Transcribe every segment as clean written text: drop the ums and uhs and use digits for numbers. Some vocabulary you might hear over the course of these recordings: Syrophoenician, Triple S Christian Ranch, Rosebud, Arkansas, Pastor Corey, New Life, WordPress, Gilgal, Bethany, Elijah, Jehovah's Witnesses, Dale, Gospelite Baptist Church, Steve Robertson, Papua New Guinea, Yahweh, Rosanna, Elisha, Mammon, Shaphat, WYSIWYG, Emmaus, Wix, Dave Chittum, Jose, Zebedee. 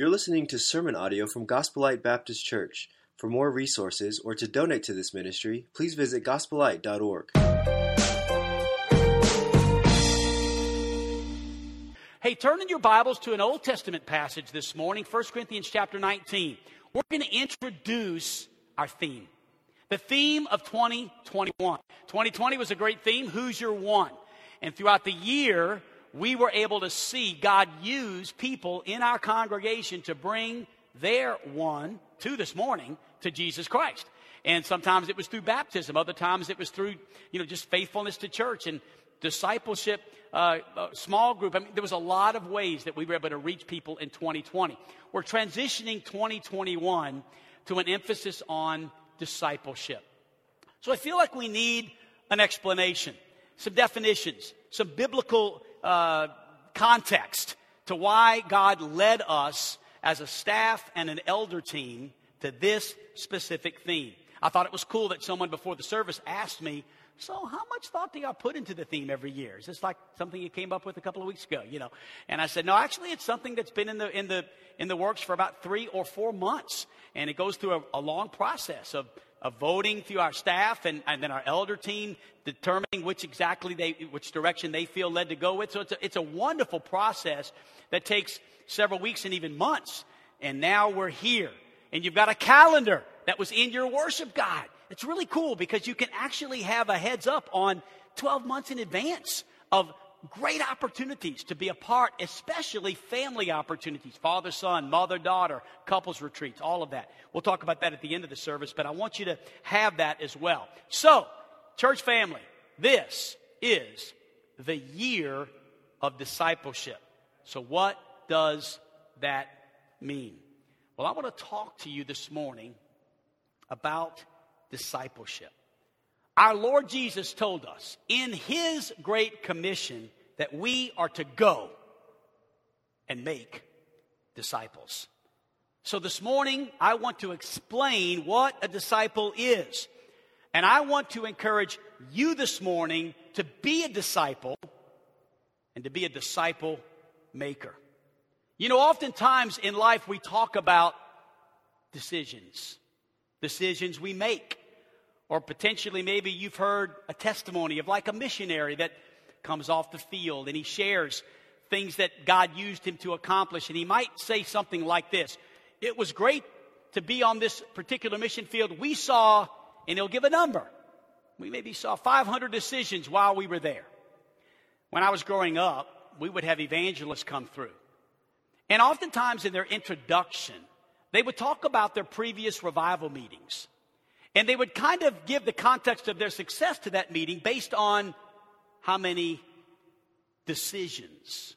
You're listening to sermon audio from Gospelite Baptist Church. For more resources or to donate to this ministry, please visit gospelite.org. Hey, turn in your Bibles to an Old Testament passage this morning, 1 Corinthians chapter 19. We're going to introduce our theme. The theme of 2021. 2020 was a great theme, Who's Your One? And throughout the year, we were able to see God use people in our congregation to bring their one to this morning to Jesus Christ. And sometimes it was through baptism. Other times it was through, just faithfulness to church and discipleship, small group. I mean, there was a lot of ways that we were able to reach people in 2020. We're transitioning 2021 to an emphasis on discipleship. So I feel like we need an explanation, some definitions, some biblical context to why God led us as a staff and an elder team to this specific theme. I thought it was cool that someone before the service asked me, so how much thought do y'all put into the theme every year? Is this like something you came up with a couple of weeks ago, And I said, no, actually it's something that's been in the works for about 3 or 4 months. And it goes through a long process of voting through our staff and then our elder team determining which direction they feel led to go with. So it's a wonderful process that takes several weeks and even months. And now we're here. And you've got a calendar that was in your worship guide. It's really cool because you can actually have a heads up on 12 months in advance of great opportunities to be a part, especially family opportunities, father, son, mother, daughter, couples retreats, all of that. We'll talk about that at the end of the service, but I want you to have that as well. So, church family, this is the year of discipleship. So what does that mean? Well, I want to talk to you this morning about discipleship. Our Lord Jesus told us in his great commission that we are to go and make disciples. So this morning, I want to explain what a disciple is. And I want to encourage you this morning to be a disciple and to be a disciple maker. Oftentimes in life we talk about decisions we make. Or potentially maybe you've heard a testimony of like a missionary that comes off the field and he shares things that God used him to accomplish. And he might say something like this: it was great to be on this particular mission field. We saw, and he'll give a number, we maybe saw 500 decisions while we were there. When I was growing up, we would have evangelists come through. And oftentimes in their introduction, they would talk about their previous revival meetings. And they would kind of give the context of their success to that meeting based on how many decisions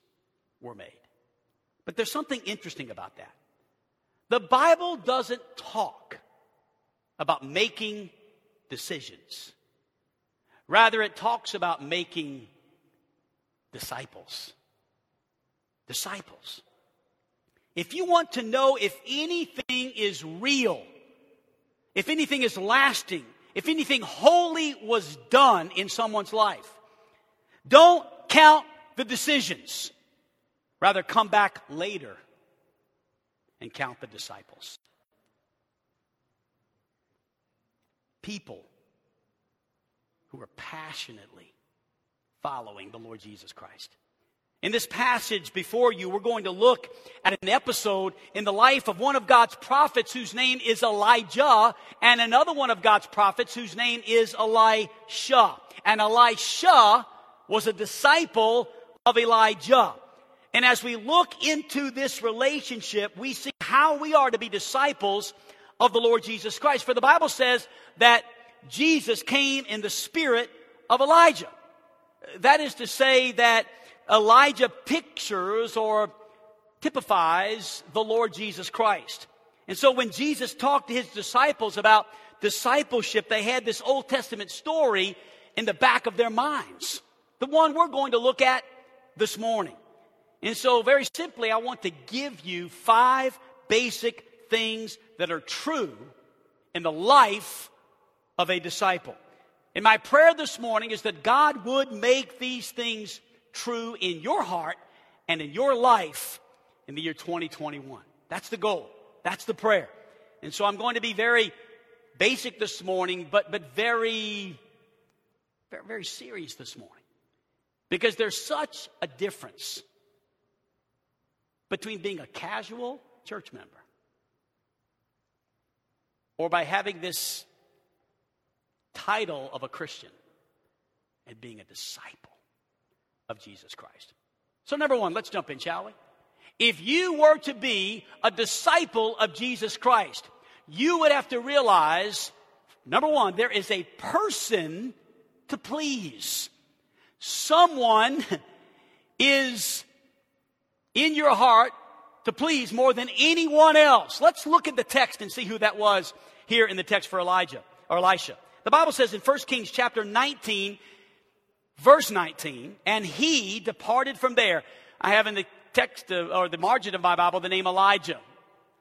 were made. But there's something interesting about that. The Bible doesn't talk about making decisions. Rather, it talks about making disciples. Disciples. If you want to know if anything is real, if anything is lasting, if anything holy was done in someone's life, don't count the decisions. Rather, come back later and count the disciples. People who are passionately following the Lord Jesus Christ. In this passage before you, we're going to look at an episode in the life of one of God's prophets whose name is Elijah, and another one of God's prophets whose name is Elisha. And Elisha was a disciple of Elijah. And as we look into this relationship, we see how we are to be disciples of the Lord Jesus Christ. For the Bible says that Jesus came in the spirit of Elijah. That is to say that Elijah pictures or typifies the Lord Jesus Christ. And so when Jesus talked to his disciples about discipleship, they had this Old Testament story in the back of their minds, the one we're going to look at this morning. And so very simply, I want to give you 5 basic things that are true in the life of a disciple. And my prayer this morning is that God would make these things true in your heart and in your life in the year 2021. That's the goal. That's the prayer. And so I'm going to be very basic this morning, but very, very, very serious this morning. Because there's such a difference between being a casual church member or by having this title of a Christian and being a disciple of Jesus Christ. So number one, let's jump in, shall we? If you were to be a disciple of Jesus Christ, you would have to realize, number one, there is a person to please. Someone is in your heart to please more than anyone else. Let's look at the text and see who that was here in the text for Elijah or Elisha. The Bible says in 1 Kings chapter 19, verse 19, and he departed from there. I have in the text or the margin of my Bible the name Elijah.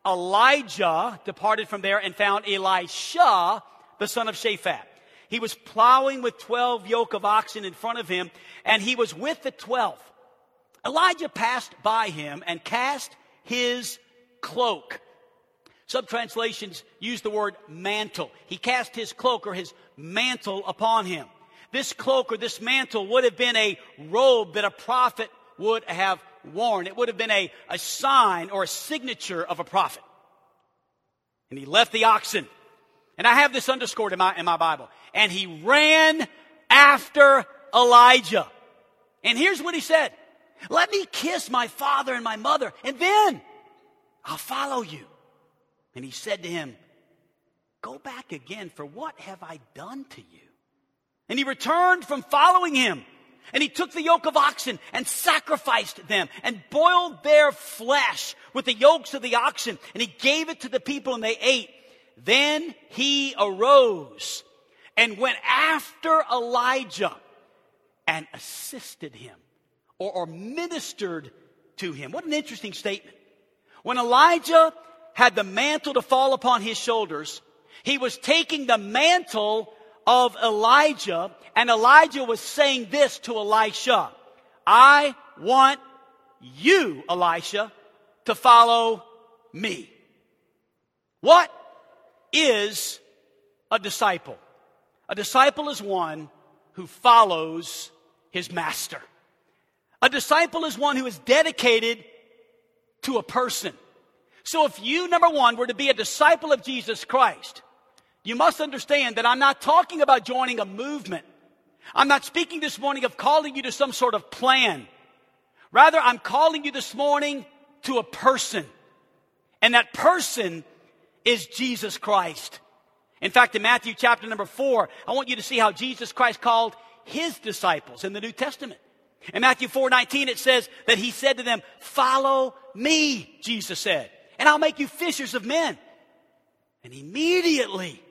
Elijah departed from there and found Elisha, the son of Shaphat. He was plowing with 12 yoke of oxen in front of him, and he was with the 12th. Elijah passed by him and cast his cloak. Some translations use the word mantle. He cast his cloak or his mantle upon him. This cloak or this mantle would have been a robe that a prophet would have worn. It would have been a sign or a signature of a prophet. And he left the oxen. And I have this underscored in my Bible. And he ran after Elijah. And here's what he said. Let me kiss my father and my mother, and then I'll follow you. And he said to him, go back again, for what have I done to you? And he returned from following him, and he took the yoke of oxen and sacrificed them and boiled their flesh with the yokes of the oxen, and he gave it to the people, and they ate. Then he arose and went after Elijah and assisted him. Or ministered to him. What an interesting statement. When Elijah had the mantle to fall upon his shoulders, he was taking the mantle of Elijah, and Elijah was saying this to Elisha, I want you, Elisha, to follow me. What is a disciple? A disciple is one who follows his master. A disciple is one who is dedicated to a person. So if you, number one, were to be a disciple of Jesus Christ, you must understand that I'm not talking about joining a movement. I'm not speaking this morning of calling you to some sort of plan. Rather, I'm calling you this morning to a person. And that person is Jesus Christ. In fact, in Matthew chapter number 4, I want you to see how Jesus Christ called his disciples in the New Testament. In Matthew 4:19, it says that he said to them, follow me, Jesus said, and I'll make you fishers of men. And immediately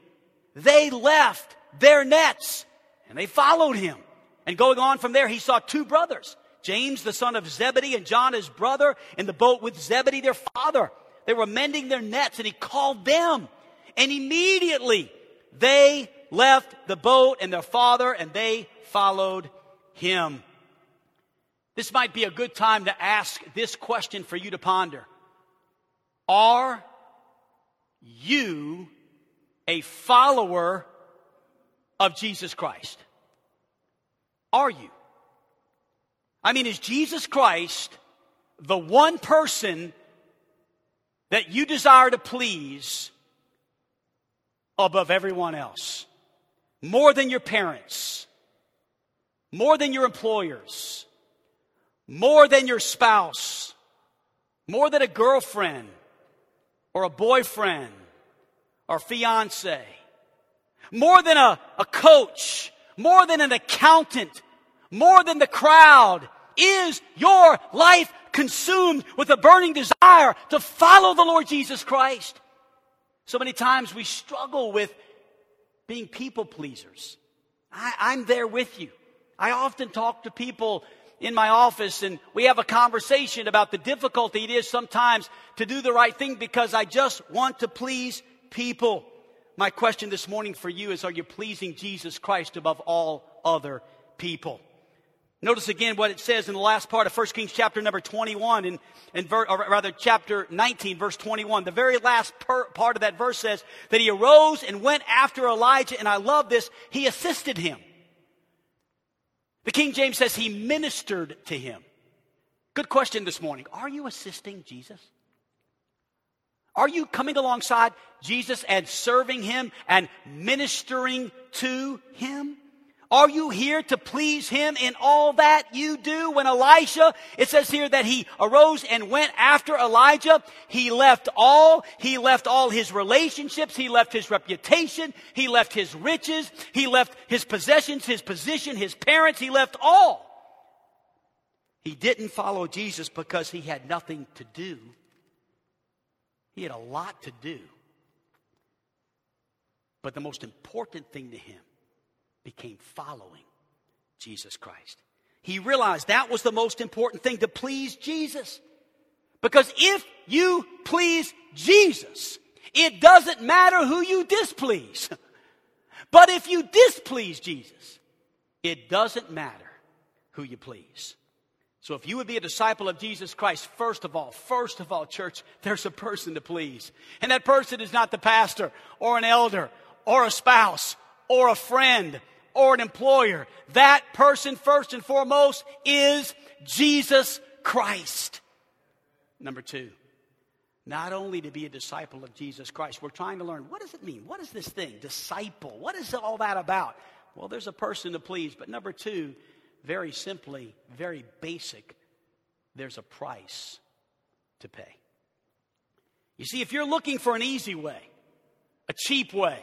they left their nets and they followed him. And going on from there, he saw two brothers, James, the son of Zebedee, and John, his brother, in the boat with Zebedee, their father. They were mending their nets and he called them. And immediately they left the boat and their father and they followed him. This might be a good time to ask this question for you to ponder. Are you a follower of Jesus Christ? Are you? I mean, is Jesus Christ the one person that you desire to please above everyone else? More than your parents, more than your employers, more than your spouse, more than a girlfriend or a boyfriend or fiance, more than a coach, more than an accountant, more than the crowd. Is your life consumed with a burning desire to follow the Lord Jesus Christ? So many times we struggle with being people pleasers. I'm there with you. I often talk to people in my office, and we have a conversation about the difficulty it is sometimes to do the right thing because I just want to please people. My question this morning for you is, are you pleasing Jesus Christ above all other people? Notice again what it says in the last part of 1 Kings chapter number 21, or rather chapter 19, verse 21. The very last part of that verse says that he arose and went after Elijah, and I love this, he assisted him. The King James says he ministered to him. Good question this morning. Are you assisting Jesus? Are you coming alongside Jesus and serving him and ministering to him? Are you here to please him in all that you do? When Elisha, it says here that he arose and went after Elijah. He left all his relationships. He left his reputation. He left his riches. He left his possessions, his position, his parents. He left all. He didn't follow Jesus because he had nothing to do. He had a lot to do. But the most important thing to him became following Jesus Christ. He realized that was the most important thing, to please Jesus. Because if you please Jesus, it doesn't matter who you displease. But if you displease Jesus, it doesn't matter who you please. So if you would be a disciple of Jesus Christ, first of all, church, there's a person to please. And that person is not the pastor or an elder or a spouse or a friend or an employer. That person, first and foremost, is Jesus Christ. Number two, not only to be a disciple of Jesus Christ, we're trying to learn, what does it mean? What is this thing, disciple? What is all that about? Well, there's a person to please. But number two, very simply, very basic, there's a price to pay. You see, if you're looking for an easy way, a cheap way,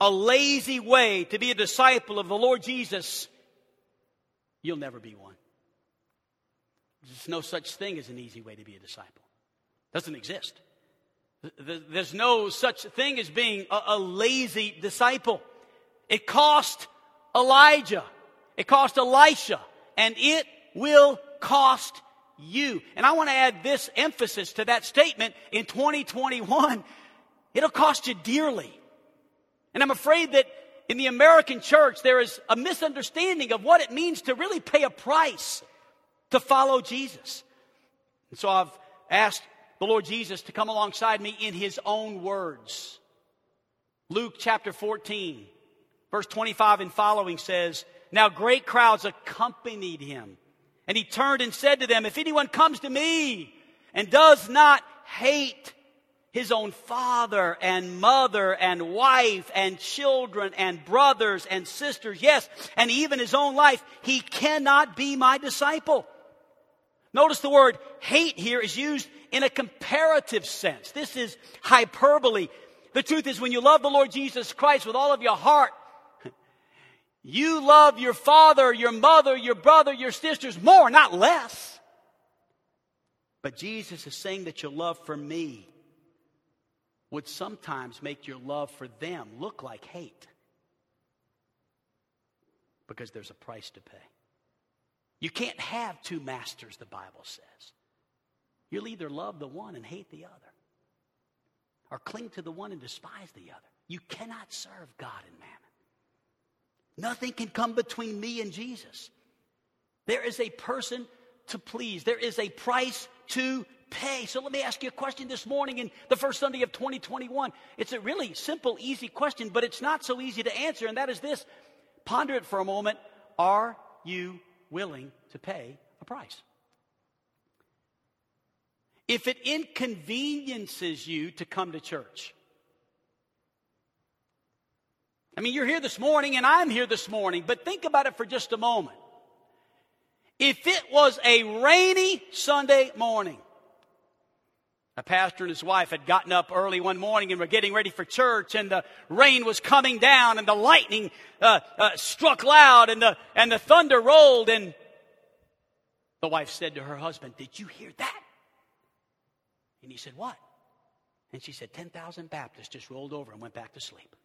a lazy way to be a disciple of the Lord Jesus, you'll never be one. There's no such thing as an easy way to be a disciple. It doesn't exist. There's no such thing as being a lazy disciple. It cost Elijah. It cost Elisha, and it will cost you. And I want to add this emphasis to that statement in 2021. It'll cost you dearly. And I'm afraid that in the American church, there is a misunderstanding of what it means to really pay a price to follow Jesus. And so I've asked the Lord Jesus to come alongside me in his own words. Luke chapter 14, verse 25 and following says, "Now great crowds accompanied him, and he turned and said to them, 'If anyone comes to me and does not hate his own father and mother and wife and children and brothers and sisters, yes, and even his own life, he cannot be my disciple.'" Notice the word hate here is used in a comparative sense. This is hyperbole. The truth is, when you love the Lord Jesus Christ with all of your heart, you love your father, your mother, your brother, your sisters more, not less. But Jesus is saying that your love for me would sometimes make your love for them look like hate, because there's a price to pay. You can't have two masters, the Bible says. You'll either love the one and hate the other, or cling to the one and despise the other. You cannot serve God and mammon. Nothing can come between me and Jesus. There is a person to please. There is a price to pay. So let me ask you a question this morning in the first Sunday of 2021. It's a really simple, easy question, but it's not so easy to answer, and that is this. Ponder it for a moment. Are you willing to pay a price? If it inconveniences you to come to church, I mean, you're here this morning and I'm here this morning, but think about it for just a moment. If it was a rainy Sunday morning, a pastor and his wife had gotten up early one morning and were getting ready for church, and the rain was coming down, and the lightning struck loud, and the thunder rolled, and the wife said to her husband, "Did you hear that?" And he said, "What?" And she said, 10,000 Baptists just rolled over and went back to sleep.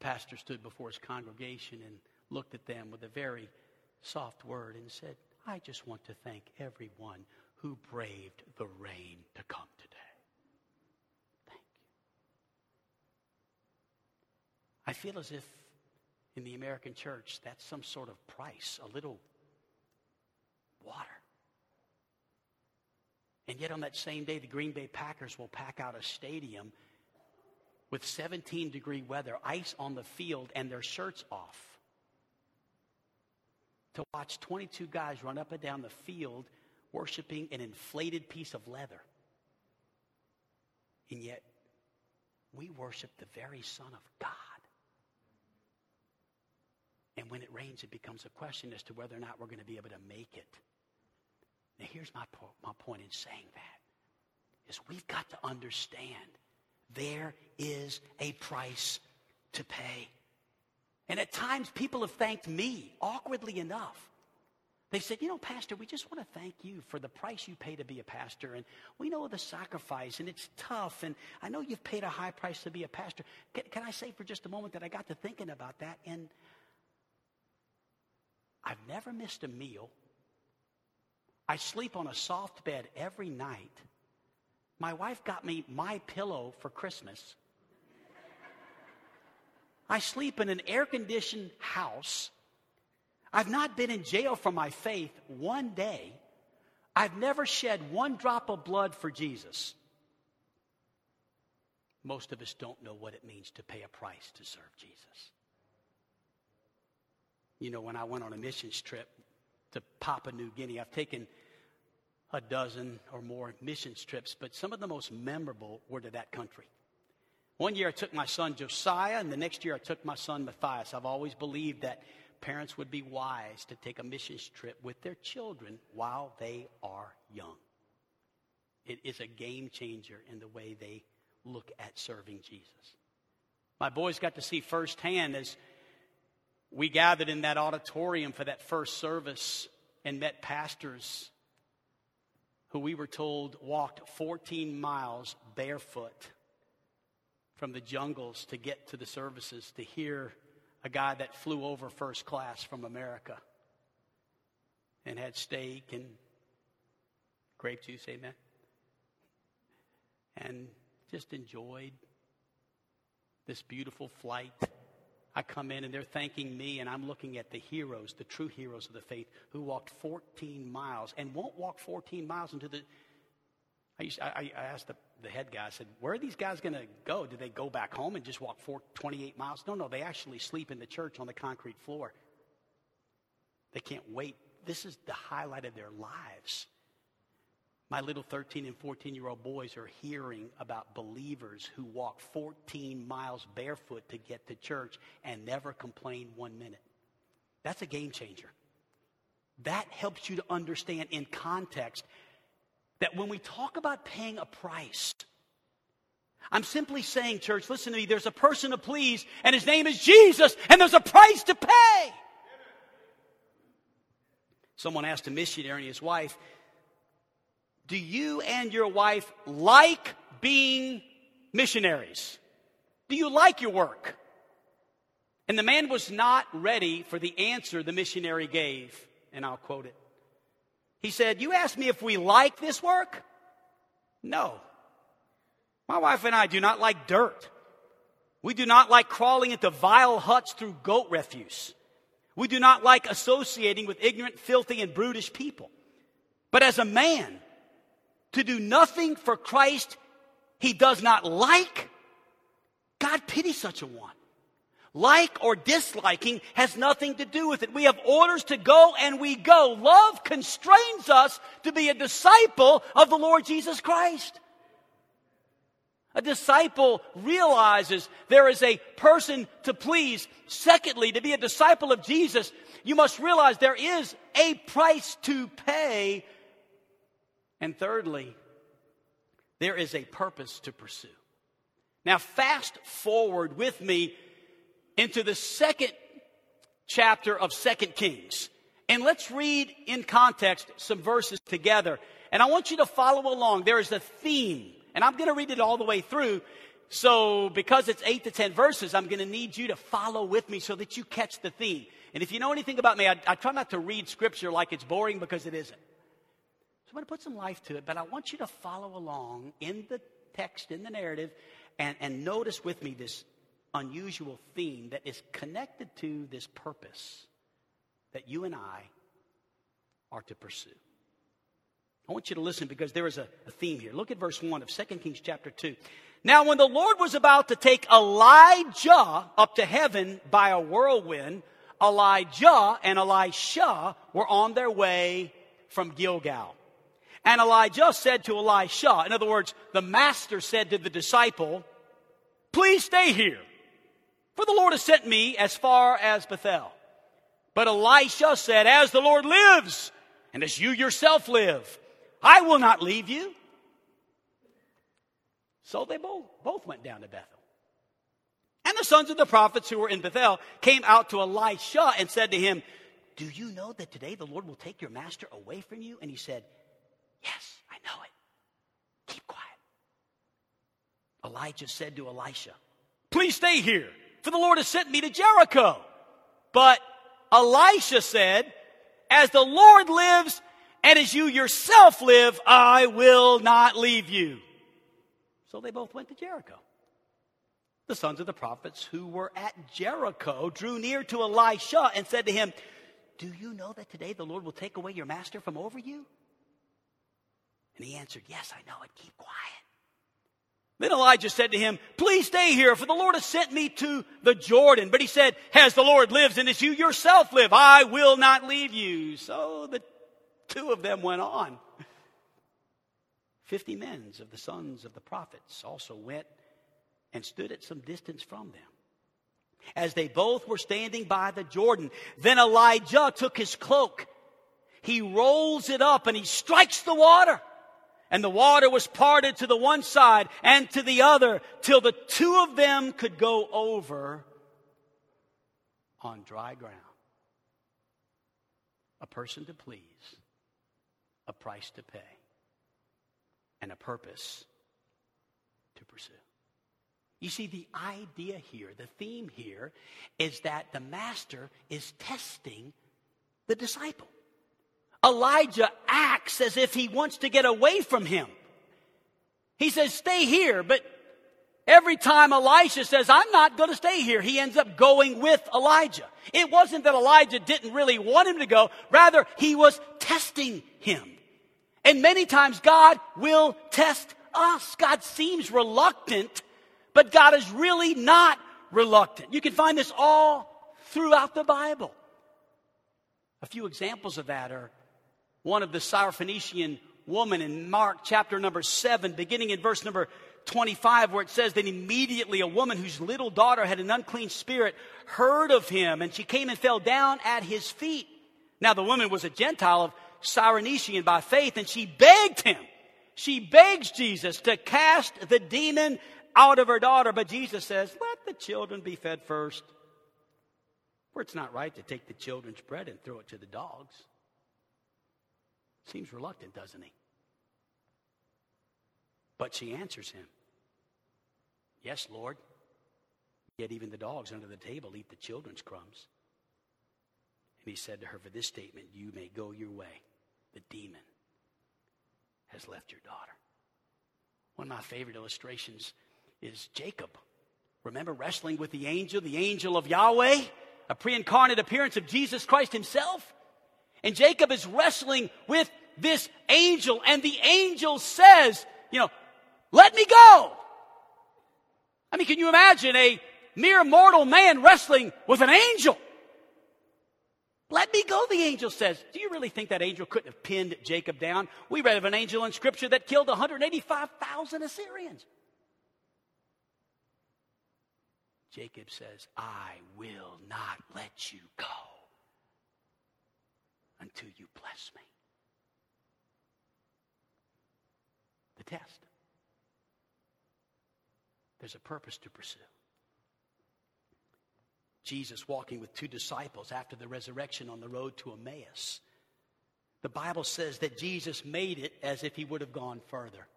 Pastor stood before his congregation and looked at them with a very soft word and said, "I just want to thank everyone who braved the rain to come today. Thank you." I feel as if in the American church, that's some sort of price, a little water. And yet on that same day, the Green Bay Packers will pack out a stadium with 17-degree weather, ice on the field, and their shirts off, to watch 22 guys run up and down the field worshiping an inflated piece of leather. And yet, we worship the very Son of God. And when it rains, it becomes a question as to whether or not we're going to be able to make it. Now, here's my point in saying that, is we've got to understand there is a price to pay. And at times, people have thanked me, awkwardly enough. They said, you know, Pastor, we just want to thank you for the price you pay to be a pastor. And we know the sacrifice, and it's tough. And I know you've paid a high price to be a pastor. Can I say for just a moment that I got to thinking about that? And I've never missed a meal. I sleep on a soft bed every night. My wife got me my pillow for Christmas. I sleep in an air-conditioned house. I've not been in jail for my faith one day. I've never shed one drop of blood for Jesus. Most of us don't know what it means to pay a price to serve Jesus. You know, when I went on a missions trip to Papua New Guinea, I've taken a dozen or more missions trips, but some of the most memorable were to that country. One year I took my son Josiah, and the next year I took my son Matthias. I've always believed that parents would be wise to take a missions trip with their children while they are young. It is a game changer in the way they look at serving Jesus. My boys got to see firsthand as we gathered in that auditorium for that first service and met pastors who we were told walked 14 miles barefoot from the jungles to get to the services, to hear a guy that flew over first class from America and had steak and grape juice, amen, and just enjoyed this beautiful flight. I come in and they're thanking me, and I'm looking at the heroes, the true heroes of the faith, who walked 14 miles and won't walk 14 miles into the... I asked the head guy, I said, where are these guys going to go? Do they go back home and just walk 28 miles? No, they actually sleep in the church on the concrete floor. They can't wait. This is the highlight of their lives. My little 13 and 14-year-old boys are hearing about believers who walk 14 miles barefoot to get to church and never complain 1 minute. That's a game changer. That helps you to understand in context that when we talk about paying a price, I'm simply saying, church, listen to me, there's a person to please, and his name is Jesus, and there's a price to pay. Someone asked a missionary and his wife, do you and your wife like being missionaries? Do you like your work? And the man was not ready for the answer the missionary gave, and I'll quote it. He said, you asked me if we like this work? No. My wife and I do not like dirt. We do not like crawling into vile huts through goat refuse. We do not like associating with ignorant, filthy, and brutish people. But as a man, to do nothing for Christ he does not like, God pity such a one. Like or disliking has nothing to do with it. We have orders to go and we go. Love constrains us to be a disciple of the Lord Jesus Christ. A disciple realizes there is a person to please. Secondly, to be a disciple of Jesus, you must realize there is a price to pay. And thirdly, there is a purpose to pursue. Now, fast forward with me into the second chapter of 2 Kings. And let's read in context some verses together. And I want you to follow along. There is a theme. And I'm going to read it all the way through. So because it's 8 to 10 verses, I'm going to need you to follow with me so that you catch the theme. And if you know anything about me, I try not to read scripture like it's boring, because it isn't. So I'm going to put some life to it. But I want you to follow along in the text, in the narrative, and notice with me this unusual theme that is connected to this purpose that you and I are to pursue. I want you to listen because there is a theme here. Look at verse 1 of 2 Kings chapter 2. Now when the Lord was about to take Elijah up to heaven by a whirlwind, Elijah and Elisha were on their way from Gilgal. And Elijah said to Elisha, in other words, the master said to the disciple, "Please stay here, for the Lord has sent me as far as Bethel." But Elisha said, "As the Lord lives, and as you yourself live, I will not leave you." So they both went down to Bethel. And the sons of the prophets who were in Bethel came out to Elisha and said to him, "Do you know that today the Lord will take your master away from you?" And he said, "Yes, I know it. Keep quiet." Elijah said to Elisha, "Please stay here, for the Lord has sent me to Jericho." But Elisha said, "As the Lord lives, and as you yourself live, I will not leave you." So they both went to Jericho. The sons of the prophets who were at Jericho drew near to Elisha and said to him, "Do you know that today the Lord will take away your master from over you?" And he answered, "Yes, I know it. Keep quiet." Then Elijah said to him, "Please stay here, for the Lord has sent me to the Jordan." But he said, "As the Lord lives, and as you yourself live, I will not leave you." So the two of them went on. 50 men of the sons of the prophets also went and stood at some distance from them, as they both were standing by the Jordan. Then Elijah took his cloak. He rolls it up and he strikes the water. And the water was parted to the one side and to the other, till the two of them could go over on dry ground. A person to please, a price to pay, and a purpose to pursue. You see, the idea here, the theme here, is that the master is testing the disciple. Elijah acts as if he wants to get away from him. He says, "Stay here." But every time Elisha says, "I'm not going to stay here," he ends up going with Elijah. It wasn't that Elijah didn't really want him to go. Rather, he was testing him. And many times God will test us. God seems reluctant, but God is really not reluctant. You can find this all throughout the Bible. A few examples of that are one of the Syrophoenician woman in Mark chapter number 7, beginning in verse number 25, where it says that immediately a woman whose little daughter had an unclean spirit heard of him, and she came and fell down at his feet. Now the woman was a Gentile of Syrophoenician by faith, and she begged him. She begs Jesus to cast the demon out of her daughter. But Jesus says, "Let the children be fed first, for it's not right to take the children's bread and throw it to the dogs." Seems reluctant, doesn't he? But she answers him, "Yes, Lord, yet even the dogs under the table eat the children's crumbs." And he said to her, "For this statement, you may go your way. The demon has left your daughter." One of my favorite illustrations is Jacob. Remember wrestling with the angel of Yahweh, a pre-incarnate appearance of Jesus Christ himself? And Jacob is wrestling with this angel, and the angel says, "Let me go." I mean, can you imagine a mere mortal man wrestling with an angel? "Let me go," the angel says. Do you really think that angel couldn't have pinned Jacob down? We read of an angel in Scripture that killed 185,000 Assyrians. Jacob says, "I will not let you go until you bless me." The test. There's a purpose to pursue. Jesus walking with two disciples after the resurrection on the road to Emmaus. The Bible says that Jesus made it as if he would have gone further.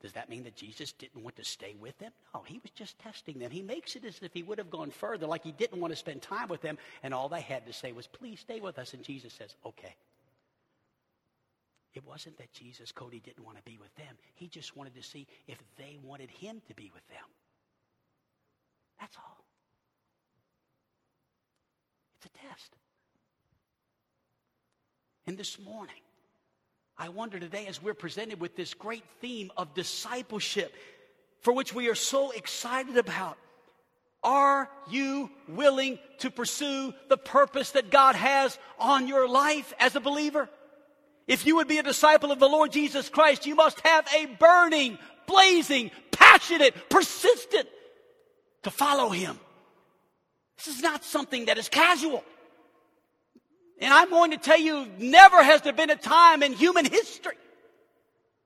Does that mean that Jesus didn't want to stay with them? No, he was just testing them. He makes it as if he would have gone further, like he didn't want to spend time with them, and all they had to say was, "Please stay with us." And Jesus says, "Okay." It wasn't that Jesus, Cody, didn't want to be with them. He just wanted to see if they wanted him to be with them. That's all. It's a test. And this morning, I wonder today, as we're presented with this great theme of discipleship, for which we are so excited about, are you willing to pursue the purpose that God has on your life as a believer? If you would be a disciple of the Lord Jesus Christ, you must have a burning, blazing, passionate, persistent to follow Him. This is not something that is casual. And I'm going to tell you, never has there been a time in human history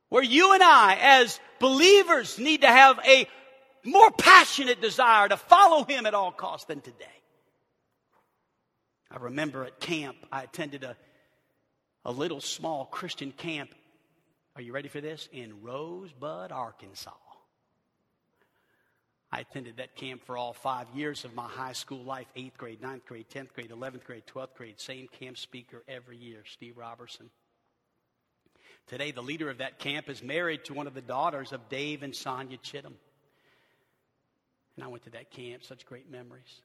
where you and I, as believers, need to have a more passionate desire to follow Him at all costs than today. I remember at camp, I attended a little small Christian camp. Are you ready for this? In Rosebud, Arkansas. I attended that camp for all 5 years of my high school life, 8th grade, 9th grade, 10th grade, 11th grade, 12th grade, same camp speaker every year, Steve Robertson. Today, the leader of that camp is married to one of the daughters of Dave and Sonia Chittum. And I went to that camp, such great memories.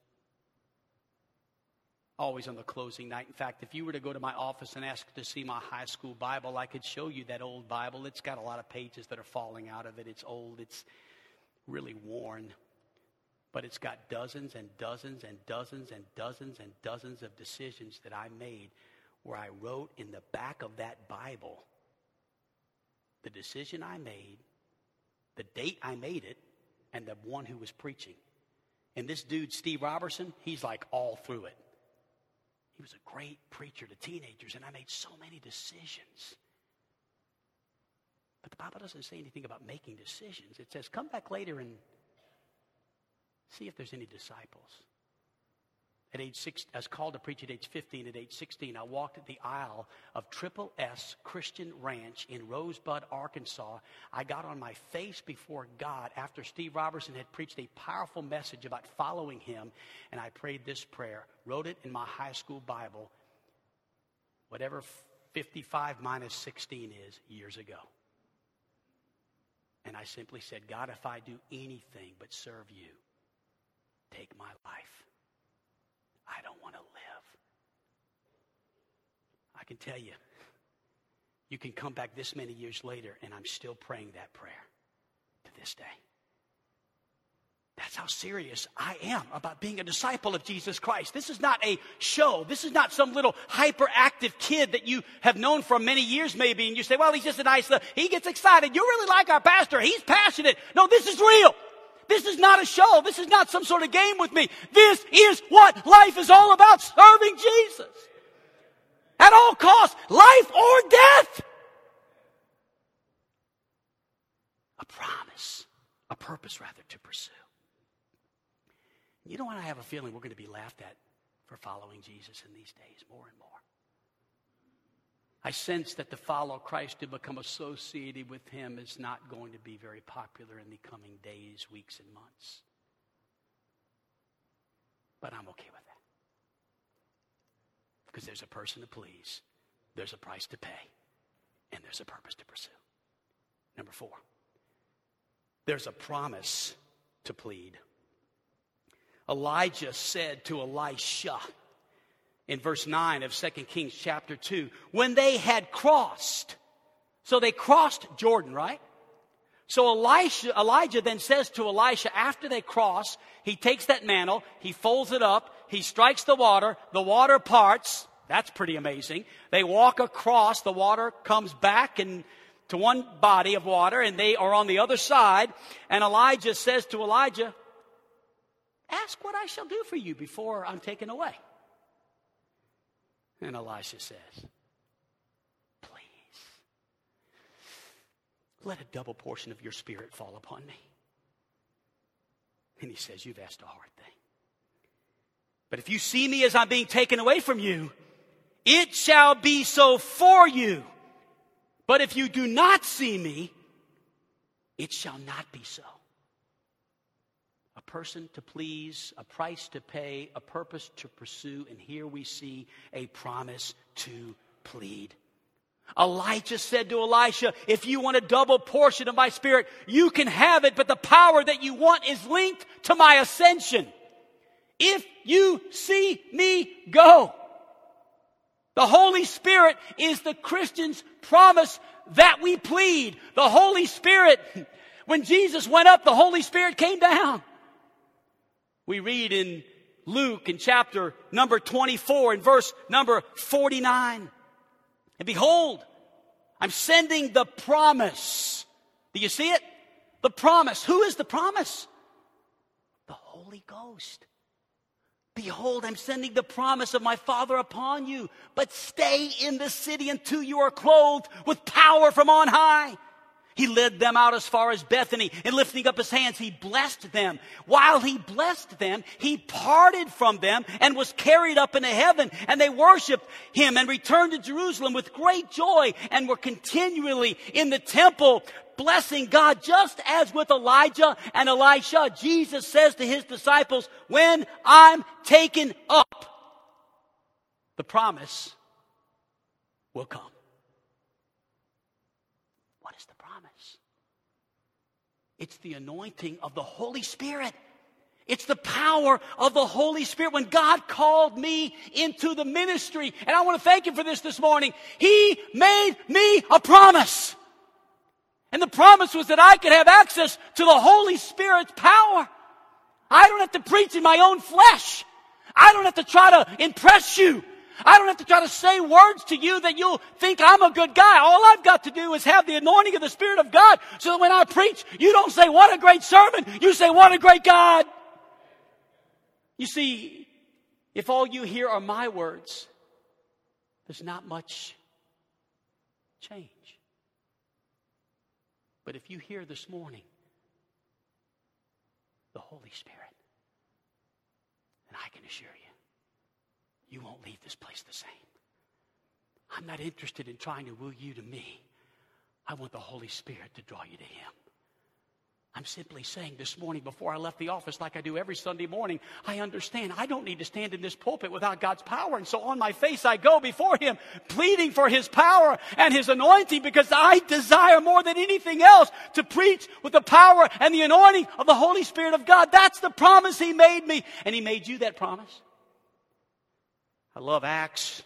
Always on the closing night. In fact, if you were to go to my office and ask to see my high school Bible, I could show you that old Bible. It's got a lot of pages that are falling out of it. It's old. It's really worn. But it's got dozens and dozens and dozens and dozens and dozens of decisions that I made where I wrote in the back of that Bible the decision I made, the date I made it, and the one who was preaching. And this dude, Steve Robertson, he's like all through it. He was a great preacher to teenagers, and I made so many decisions. But the Bible doesn't say anything about making decisions. It says, come back later and see if there's any disciples. At age 6, I was called to preach at age 15. At age 16, I walked at the aisle of Triple S Christian Ranch in Rosebud, Arkansas. I got on my face before God after Steve Robertson had preached a powerful message about following Him, and I prayed this prayer, wrote it in my high school Bible, whatever 55 minus 16 is, years ago. And I simply said, God, if I do anything but serve You, take my life. I don't want to live. I can tell you, you can come back this many years later, and I'm still praying that prayer to this day. That's how serious I am about being a disciple of Jesus Christ. This is not a show. This is not some little hyperactive kid that you have known for many years maybe, and you say, well, he's just a nice little, he gets excited. You really like our pastor. He's passionate. No, this is real. This is not a show. This is not some sort of game with me. This is what life is all about, serving Jesus. At all costs, life or death. A promise, a purpose rather, to pursue. You know what? I have a feeling we're going to be laughed at for following Jesus in these days more and more. I sense that to follow Christ, to become associated with Him, is not going to be very popular in the coming days, weeks, and months. But I'm okay with that. Because there's a person to please, there's a price to pay, and there's a purpose to pursue. Number 4, there's a promise to plead. Elijah said to Elisha, in verse 9 of 2 Kings chapter 2, when they had crossed, so they crossed Jordan, right? So Elijah then says to Elisha, after they cross, he takes that mantle, he folds it up, he strikes the water parts. That's pretty amazing. They walk across, the water comes back and to one body of water, and they are on the other side. And Elijah says to Elijah, ask what I shall do for you before I'm taken away. And Elisha says, please, let a double portion of Your Spirit fall upon me. And he says, you've asked a hard thing. But if you see me as I'm being taken away from you, it shall be so for you. But if you do not see me, it shall not be so. A person to please, a price to pay, a purpose to pursue, and here we see a promise to plead. Elijah said to Elisha, if you want a double portion of my spirit, you can have it, but the power that you want is linked to my ascension. If you see me go. The Holy Spirit is the Christian's promise that we plead. The Holy Spirit, when Jesus went up, the Holy Spirit came down. We read in Luke in chapter number 24 and verse number 49. And behold, I'm sending the promise. Do you see it? The promise. Who is the promise? The Holy Ghost. Behold, I'm sending the promise of my Father upon you, but stay in the city until you are clothed with power from on high. He led them out as far as Bethany, and lifting up his hands, he blessed them. While he blessed them, he parted from them and was carried up into heaven. And they worshiped him and returned to Jerusalem with great joy and were continually in the temple blessing God. Just as with Elijah and Elisha, Jesus says to his disciples, when I'm taken up, the promise will come. What is the promise? It's the anointing of the Holy Spirit. It's the power of the Holy Spirit. When God called me into the ministry, and I want to thank him for this morning, he made me a promise. And the promise was that I could have access to the Holy Spirit's power. I don't have to preach in my own flesh. I don't have to try to impress you. I don't have to try to say words to you that you'll think I'm a good guy. All I've got to do is have the anointing of the Spirit of God so that when I preach, you don't say, what a great sermon. You say, what a great God. You see, if all you hear are my words, there's not much change. But if you hear this morning, the Holy Spirit, and I can assure you, you won't leave this place the same. I'm not interested in trying to woo you to me. I want the Holy Spirit to draw you to him. I'm simply saying this morning before I left the office, like I do every Sunday morning, I understand I don't need to stand in this pulpit without God's power. And so on my face I go before him, pleading for his power and his anointing, because I desire more than anything else to preach with the power and the anointing of the Holy Spirit of God. That's the promise he made me. And he made you that promise. I love Acts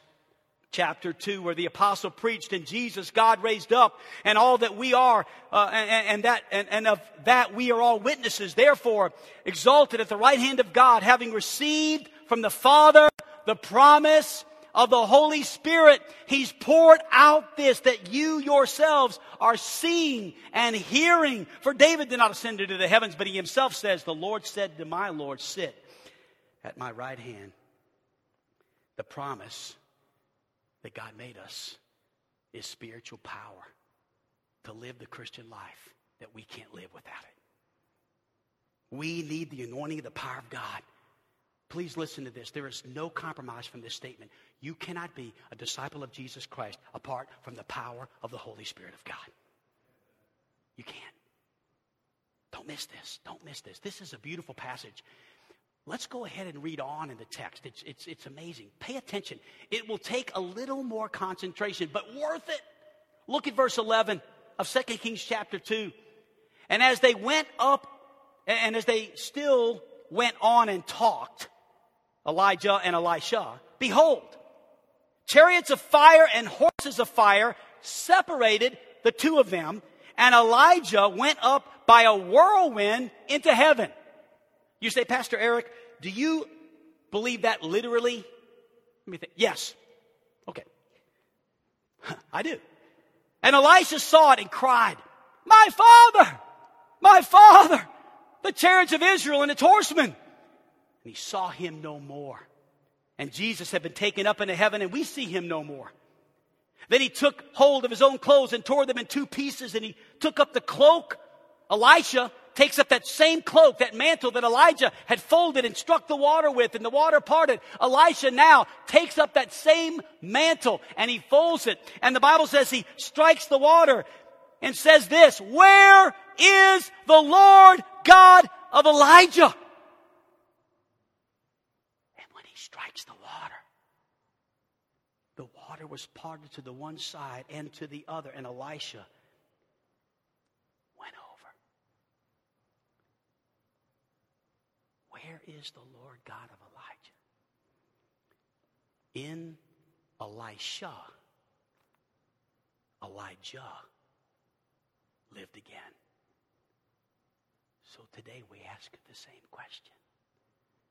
chapter 2, where the apostle preached, and Jesus God raised up, and all that we are, of that we are all witnesses. Therefore, exalted at the right hand of God, having received from the Father the promise of the Holy Spirit, he's poured out this, that you yourselves are seeing and hearing. For David did not ascend into the heavens, but he himself says, the Lord said to my Lord, sit at my right hand. The promise that God made us is spiritual power to live the Christian life that we can't live without it. We need the anointing of the power of God. Please listen to this. There is no compromise from this statement. You cannot be a disciple of Jesus Christ apart from the power of the Holy Spirit of God. You can't. Don't miss this. Don't miss this. This is a beautiful passage. Let's go ahead and read on in the text. It's amazing. Pay attention. It will take a little more concentration, but worth it. Look at verse 11 of 2 Kings chapter 2. And as they went up, and as they still went on and talked, Elijah and Elisha, behold, chariots of fire and horses of fire separated the two of them, and Elijah went up by a whirlwind into heaven. You say, Pastor Eric, do you believe that literally? Let me think. Yes. Okay. I do. And Elisha saw it and cried, my father, the chariots of Israel and its horsemen. And he saw him no more. And Jesus had been taken up into heaven, and we see him no more. Then he took hold of his own clothes and tore them in two pieces, and he took up the cloak. Elisha takes up that same cloak, that mantle that Elijah had folded and struck the water with, and the water parted. Elisha now takes up that same mantle and he folds it. And the Bible says he strikes the water and says this, where is the Lord God of Elijah? And when he strikes the water water was parted to the one side and to the other, and Elisha went over. Where is the Lord God of Elijah? In Elisha, Elijah lived again. So today we ask the same question,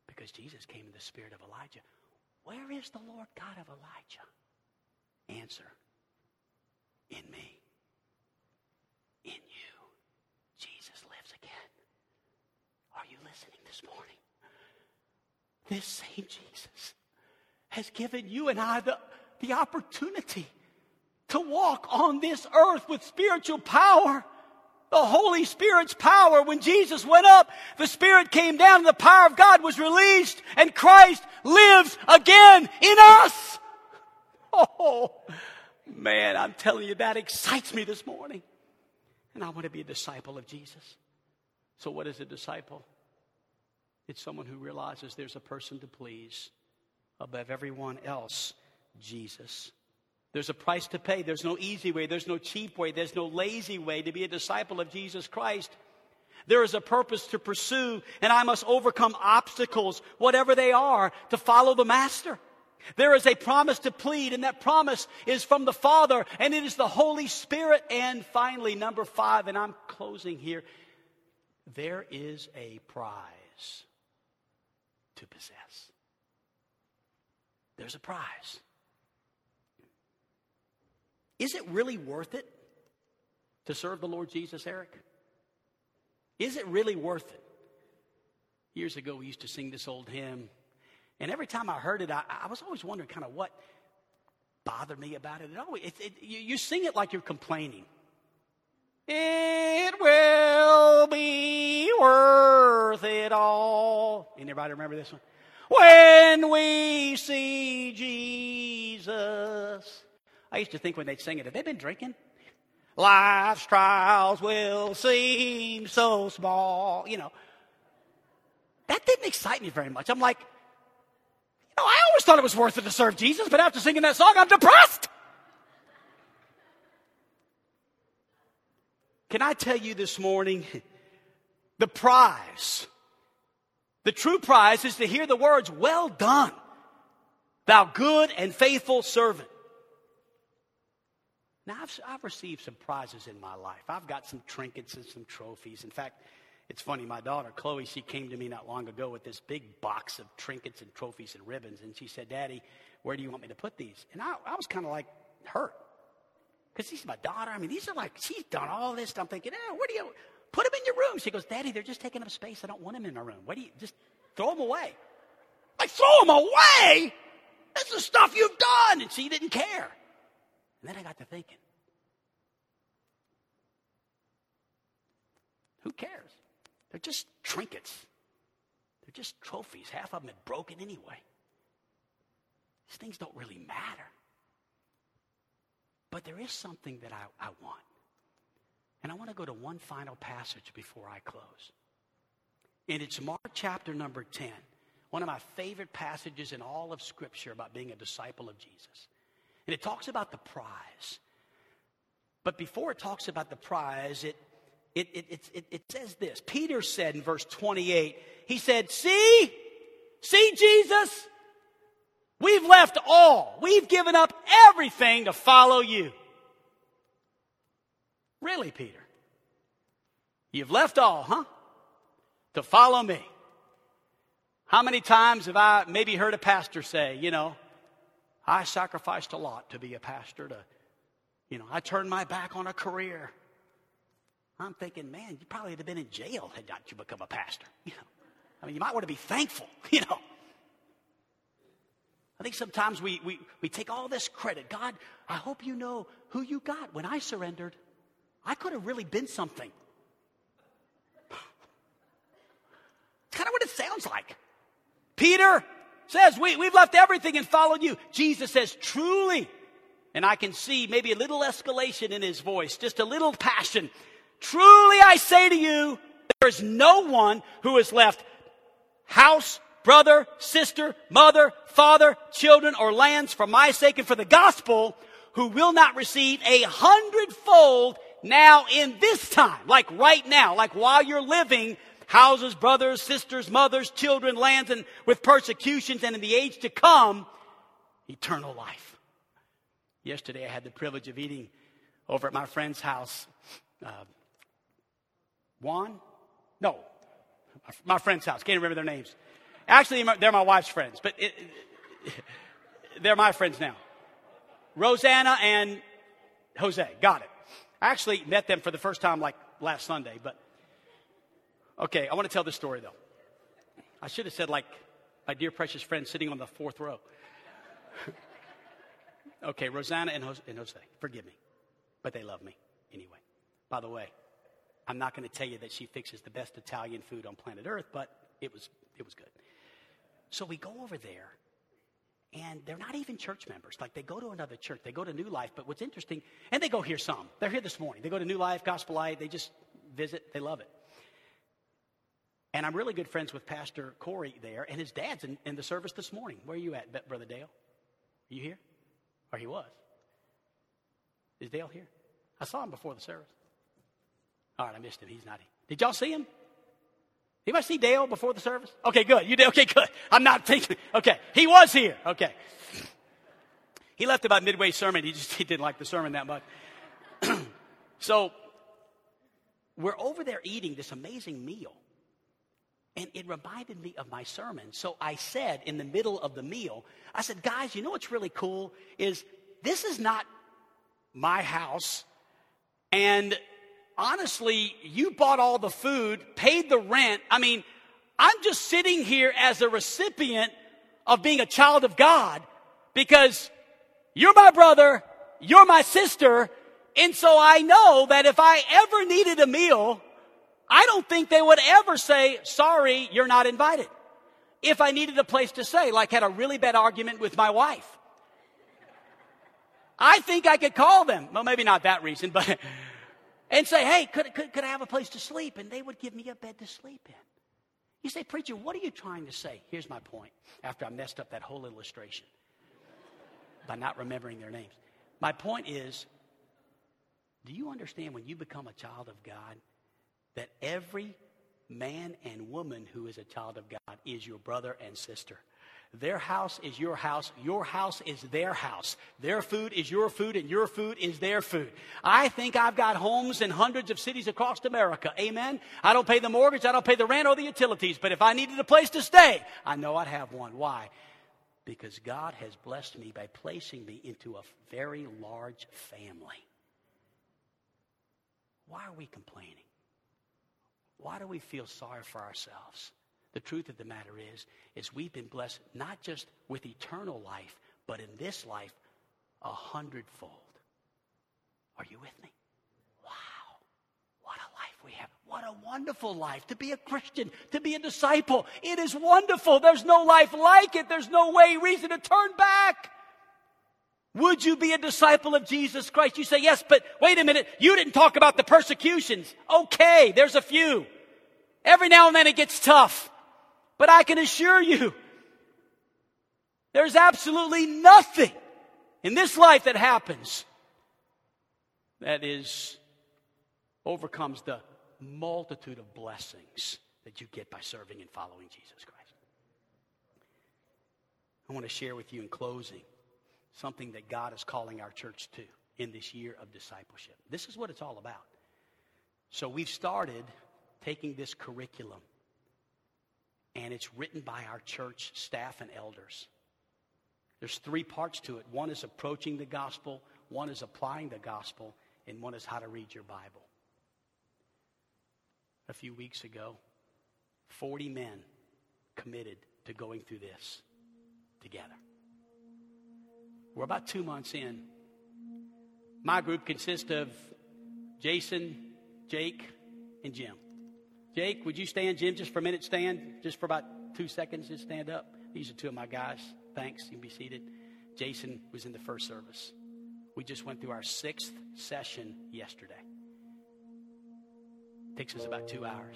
because Jesus came in the spirit of Elijah. Where is the Lord God of Elijah? Answer, in me, in you. Jesus lives again. Are you listening this morning? This same Jesus has given you and I the opportunity to walk on this earth with spiritual power. The Holy Spirit's power. When Jesus went up, the Spirit came down and the power of God was released, and Christ lives again in us. Oh, man, I'm telling you, that excites me this morning. And I want to be a disciple of Jesus. So what is a disciple? It's someone who realizes there's a person to please above everyone else, Jesus. There's a price to pay. There's no easy way. There's no cheap way. There's no lazy way to be a disciple of Jesus Christ. There is a purpose to pursue, and I must overcome obstacles, whatever they are, to follow the Master. There is a promise to plead, and that promise is from the Father, and it is the Holy Spirit. And finally, number 5, and I'm closing here, there is a prize to possess. There's a prize. Is it really worth it to serve the Lord Jesus, Eric? Is it really worth it? Years ago, we used to sing this old hymn. And every time I heard it, I was always wondering kind of what bothered me about it. You sing it like you're complaining. It will be worth it all. Anybody remember this one? When we see Jesus. I used to think when they'd sing it, have they been drinking? Life's trials will seem so small. You know, that didn't excite me very much. I'm like, you know, I always thought it was worth it to serve Jesus, but after singing that song, I'm depressed. Can I tell you this morning, the prize, the true prize is to hear the words, well done, thou good and faithful servant. Now, I've received some prizes in my life. I've got some trinkets and some trophies. In fact, it's funny, my daughter, Chloe, she came to me not long ago with this big box of trinkets and trophies and ribbons. And she said, Daddy, where do you want me to put these? And I was kind of like hurt, because she's my daughter. I mean, these are like, she's done all this. I'm thinking, where do you, put them in your room. She goes, Daddy, they're just taking up space. I don't want them in my room. What do you, just throw them away. Like, throw them away? This is stuff you've done. And she didn't care. And then I got to thinking, who cares? They're just trinkets. They're just trophies. Half of them had broken anyway. These things don't really matter. But there is something that I want. And I want to go to one final passage before I close. And it's Mark chapter number 10. One of my favorite passages in all of Scripture about being a disciple of Jesus. And it talks about the prize. But before it talks about the prize, it says this. Peter said in verse 28, he said, See Jesus, we've left all. We've given up everything to follow you. Really, Peter? You've left all, huh? To follow me. How many times have I maybe heard a pastor say, you know, I sacrificed a lot to be a pastor. I turned my back on a career. I'm thinking, man, you probably would have been in jail had not you become a pastor. You might want to be thankful. I think sometimes we take all this credit. God, I hope you know who you got. When I surrendered, I could have really been something. It's kind of what it sounds like. Peter says, we've left everything and followed you. Jesus says, truly, and I can see maybe a little escalation in his voice, just a little passion. Truly I say to you, there is no one who has left house, brother, sister, mother, father, children, or lands for my sake and for the gospel, who will not receive 100-fold now in this time, like right now, like while you're living, houses, brothers, sisters, mothers, children, lands, and with persecutions, and in the age to come, eternal life. Yesterday I had the privilege of eating over at my friend's house. My friend's house. Can't remember their names. Actually, they're my wife's friends, but they're my friends now. Rosanna and Jose. Got it. I actually met them for the first time like last Sunday, but okay, I want to tell this story though. I should have said like my dear precious friend sitting on the fourth row. Okay, Rosanna and Jose, forgive me, but they love me anyway. By the way, I'm not going to tell you that she fixes the best Italian food on planet Earth, but it was good. So we go over there, and they're not even church members. Like, they go to another church. They go to New Life, but what's interesting, and they go here some. They're here this morning. They go to New Life, Gospelite. They just visit. They love it. And I'm really good friends with Pastor Corey there, and his dad's in the service this morning. Where are you at, Brother Dale? Are you here? Or he was. Is Dale here? I saw him before the service. All right, I missed him. He's not here. Did y'all see him? Anybody see Dale before the service? Okay, good. You did. Okay, good. I'm not thinking. Okay, he was here. Okay. He left about midway sermon. He didn't like the sermon that much. So we're over there eating this amazing meal, and it reminded me of my sermon. So I said in the middle of the meal, I said, guys, you know what's really cool is this is not my house, and honestly, you bought all the food, paid the rent. I mean, I'm just sitting here as a recipient of being a child of God because you're my brother, you're my sister, and so I know that if I ever needed a meal, I don't think they would ever say, sorry, you're not invited. If I needed a place to stay, like had a really bad argument with my wife, I think I could call them. Well, maybe not that reason, but... and say, hey, could I have a place to sleep? And they would give me a bed to sleep in. You say, preacher, what are you trying to say? Here's my point after I messed up that whole illustration by not remembering their names. My point is, do you understand when you become a child of God that every man and woman who is a child of God is your brother and sister? Their house is your house. Your house is their house. Their food is your food, and your food is their food. I think I've got homes in hundreds of cities across America. Amen? I don't pay the mortgage. I don't pay the rent or the utilities. But if I needed a place to stay, I know I'd have one. Why? Because God has blessed me by placing me into a very large family. Why are we complaining? Why do we feel sorry for ourselves? The truth of the matter is we've been blessed not just with eternal life, but in this life, 100-fold. Are you with me? Wow. What a life we have. What a wonderful life to be a Christian, to be a disciple. It is wonderful. There's no life like it. There's no way, reason to turn back. Would you be a disciple of Jesus Christ? You say, yes, but wait a minute. You didn't talk about the persecutions. Okay, there's a few. Every now and then it gets tough. But I can assure you, there's absolutely nothing in this life that happens that overcomes the multitude of blessings that you get by serving and following Jesus Christ. I want to share with you in closing something that God is calling our church to in this year of discipleship. This is what it's all about. So we've started taking this curriculum, and it's written by our church staff and elders. There's three parts to it. One is approaching the gospel, one is applying the gospel, and one is how to read your Bible. A few weeks ago, 40 men committed to going through this together. We're about 2 months in. My group consists of Jason, Jake, and Jim. Jake, would you stand? Jim, just for a minute, stand. Just for about 2 seconds, just stand up. These are two of my guys. Thanks. You can be seated. Jason was in the first service. We just went through our 6th session yesterday. It takes us about 2 hours.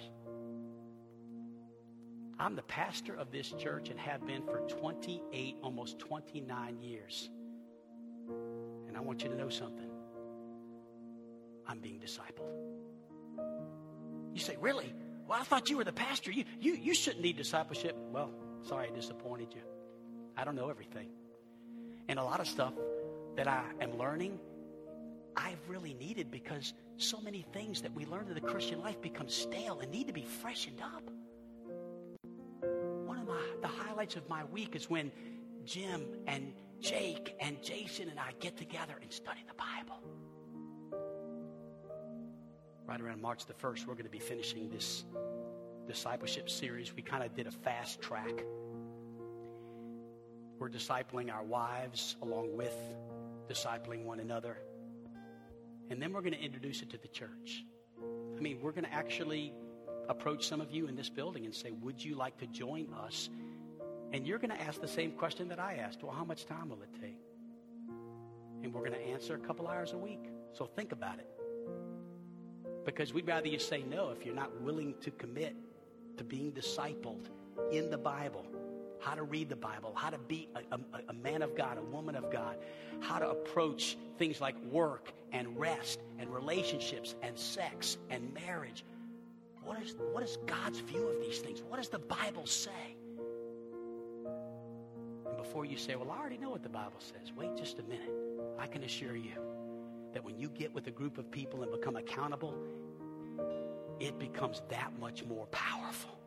I'm the pastor of this church and have been for 28, almost 29 years. And I want you to know something. I'm being discipled. You say, really? Well, I thought you were the pastor. You shouldn't need discipleship. Well, sorry I disappointed you. I don't know everything. And a lot of stuff that I am learning, I've really needed, because so many things that we learn in the Christian life become stale and need to be freshened up. One of the highlights of my week is when Jim and Jake and Jason and I get together and study the Bible. Right around March the 1st, we're going to be finishing this discipleship series. We kind of did a fast track. We're discipling our wives along with discipling one another. And then we're going to introduce it to the church. I mean, we're going to actually approach some of you in this building and say, would you like to join us? And you're going to ask the same question that I asked. Well, how much time will it take? And we're going to answer a couple hours a week. So think about it. Because we'd rather you say no if you're not willing to commit to being discipled in the Bible. How to read the Bible, how to be a man of God, a woman of God, how to approach things like work and rest and relationships and sex and marriage. What is God's view of these things? What does the Bible say? And before you say, well, I already know what the Bible says, wait just a minute. I can assure you that when you get with a group of people and become accountable, it becomes that much more powerful.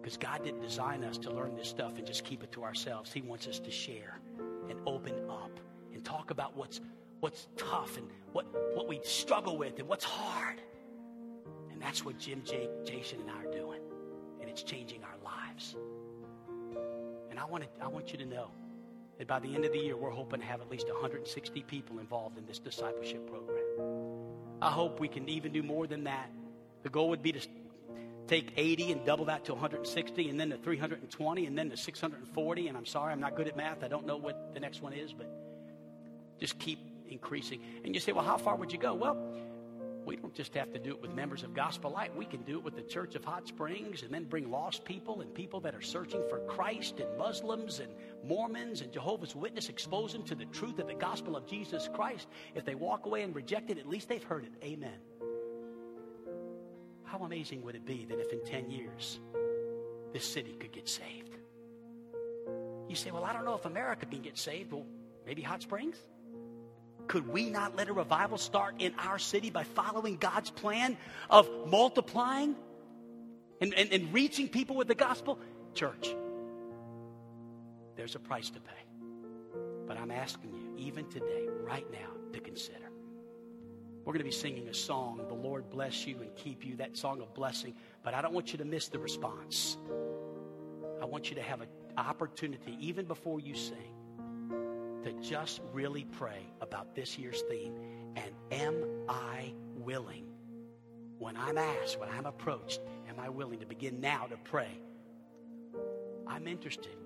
Because God didn't design us to learn this stuff and just keep it to ourselves. He wants us to share and open up and talk about what's tough and what we struggle with and what's hard. And that's what Jim, Jake, Jason, and I are doing. And it's changing our lives. And I want you to know that by the end of the year, we're hoping to have at least 160 people involved in this discipleship program. I hope we can even do more than that. The goal would be to take 80 and double that to 160, and then to 320, and then to 640. And I'm sorry, I'm not good at math. I don't know what the next one is, but just keep increasing. And you say, well, how far would you go? Well, we don't just have to do it with members of Gospelite. We can do it with the Church of Hot Springs, and then bring lost people and people that are searching for Christ, and Muslims and Mormons and Jehovah's Witnesses, expose them to the truth of the gospel of Jesus Christ. If they walk away and reject it, at least they've heard it. Amen. How amazing would it be that if in 10 years, this city could get saved? You say, well, I don't know if America can get saved. Well, maybe Hot Springs? Could we not let a revival start in our city by following God's plan of multiplying and reaching people with the gospel? Church, there's a price to pay. But I'm asking you, even today, right now, to consider. We're going to be singing a song, The Lord Bless You and Keep You, that song of blessing. But I don't want you to miss the response. I want you to have an opportunity, even before you sing, to just really pray about this year's theme. And am I willing, when I'm asked, when I'm approached, am I willing to begin now to pray? I'm interested.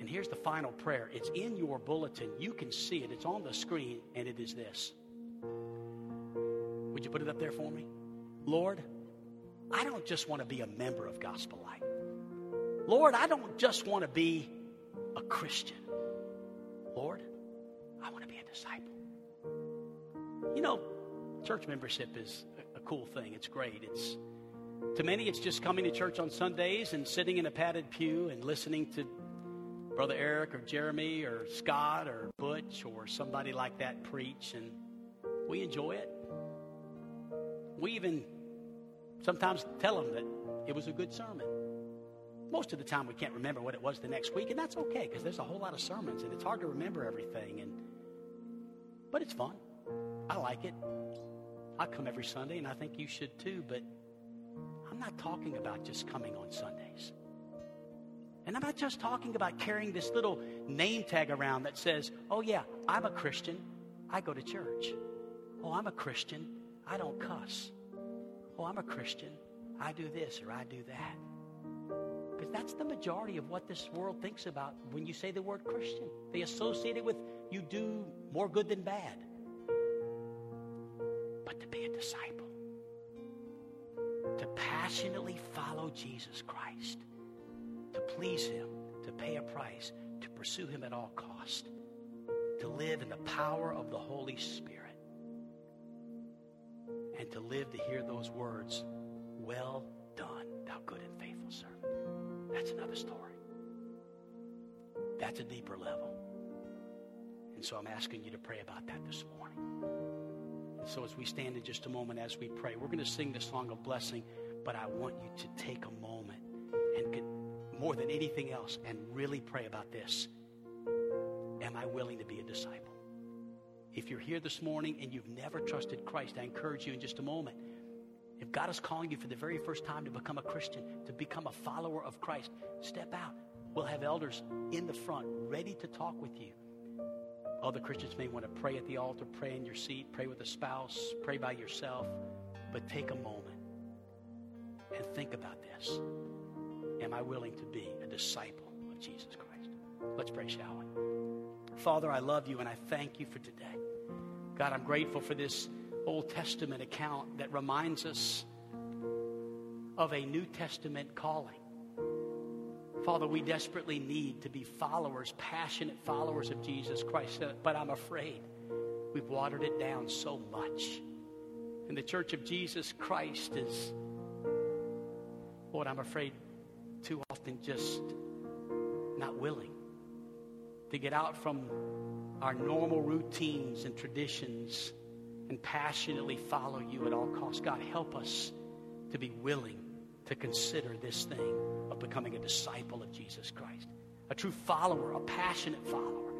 And here's the final prayer. It's in your bulletin. You can see it. It's on the screen, and it is this. Would you put it up there for me? Lord, I don't just want to be a member of Gospelite. Lord, I don't just want to be a Christian. Lord, I want to be a disciple. You know, church membership is a cool thing. It's great. It's, to many, it's just coming to church on Sundays and sitting in a padded pew and listening to Brother Eric or Jeremy or Scott or Butch or somebody like that preach, and we enjoy it. We even sometimes tell them that it was a good sermon. Most of the time we can't remember what it was the next week, and that's okay, because there's a whole lot of sermons, and it's hard to remember everything. But it's fun. I like it. I come every Sunday, and I think you should too, but I'm not talking about just coming on Sundays. And I'm not just talking about carrying this little name tag around that says, oh yeah, I'm a Christian, I go to church. Oh, I'm a Christian, I don't cuss. Oh, I'm a Christian, I do this or I do that. Because that's the majority of what this world thinks about when you say the word Christian. They associate it with you do more good than bad. But to be a disciple, to pass passionately follow Jesus Christ, to please him, to pay a price, to pursue him at all cost, to live in the power of the Holy Spirit, and to live to hear those words, well done, thou good and faithful servant. That's another story. That's a deeper level. And so I'm asking you to pray about that this morning. And so as we stand in just a moment, as we pray, we're going to sing the song of blessing, but I want you to take a moment and get, more than anything else, and really pray about this. Am I willing to be a disciple? If you're here this morning and you've never trusted Christ, I encourage you in just a moment. If God is calling you for the very first time to become a Christian, to become a follower of Christ, step out. We'll have elders in the front ready to talk with you. Other Christians may want to pray at the altar, pray in your seat, pray with a spouse, pray by yourself. But take a moment and think about this. Am I willing to be a disciple of Jesus Christ? Let's pray, shall we? Father, I love you and I thank you for today. God, I'm grateful for this Old Testament account that reminds us of a New Testament calling. Father, we desperately need to be followers, passionate followers of Jesus Christ, but I'm afraid we've watered it down so much. And the Church of Jesus Christ is, Lord, I'm afraid too often just not willing to get out from our normal routines and traditions and passionately follow you at all costs. God, help us to be willing to consider this thing of becoming a disciple of Jesus Christ, a true follower, a passionate follower.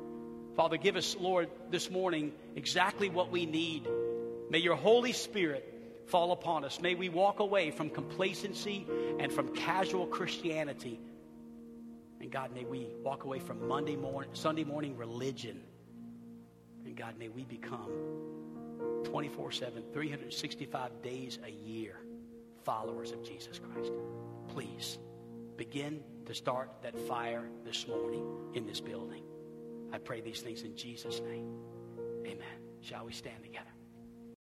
Father, give us, Lord, this morning exactly what we need. May your Holy Spirit fall upon us. May we walk away from complacency and from casual Christianity. And God, may we walk away from Sunday morning religion. And God, may we become 24/7, 365 days a year followers of Jesus Christ. Please begin to start that fire this morning in this building. I pray these things in Jesus' name. Amen. Shall we stand together?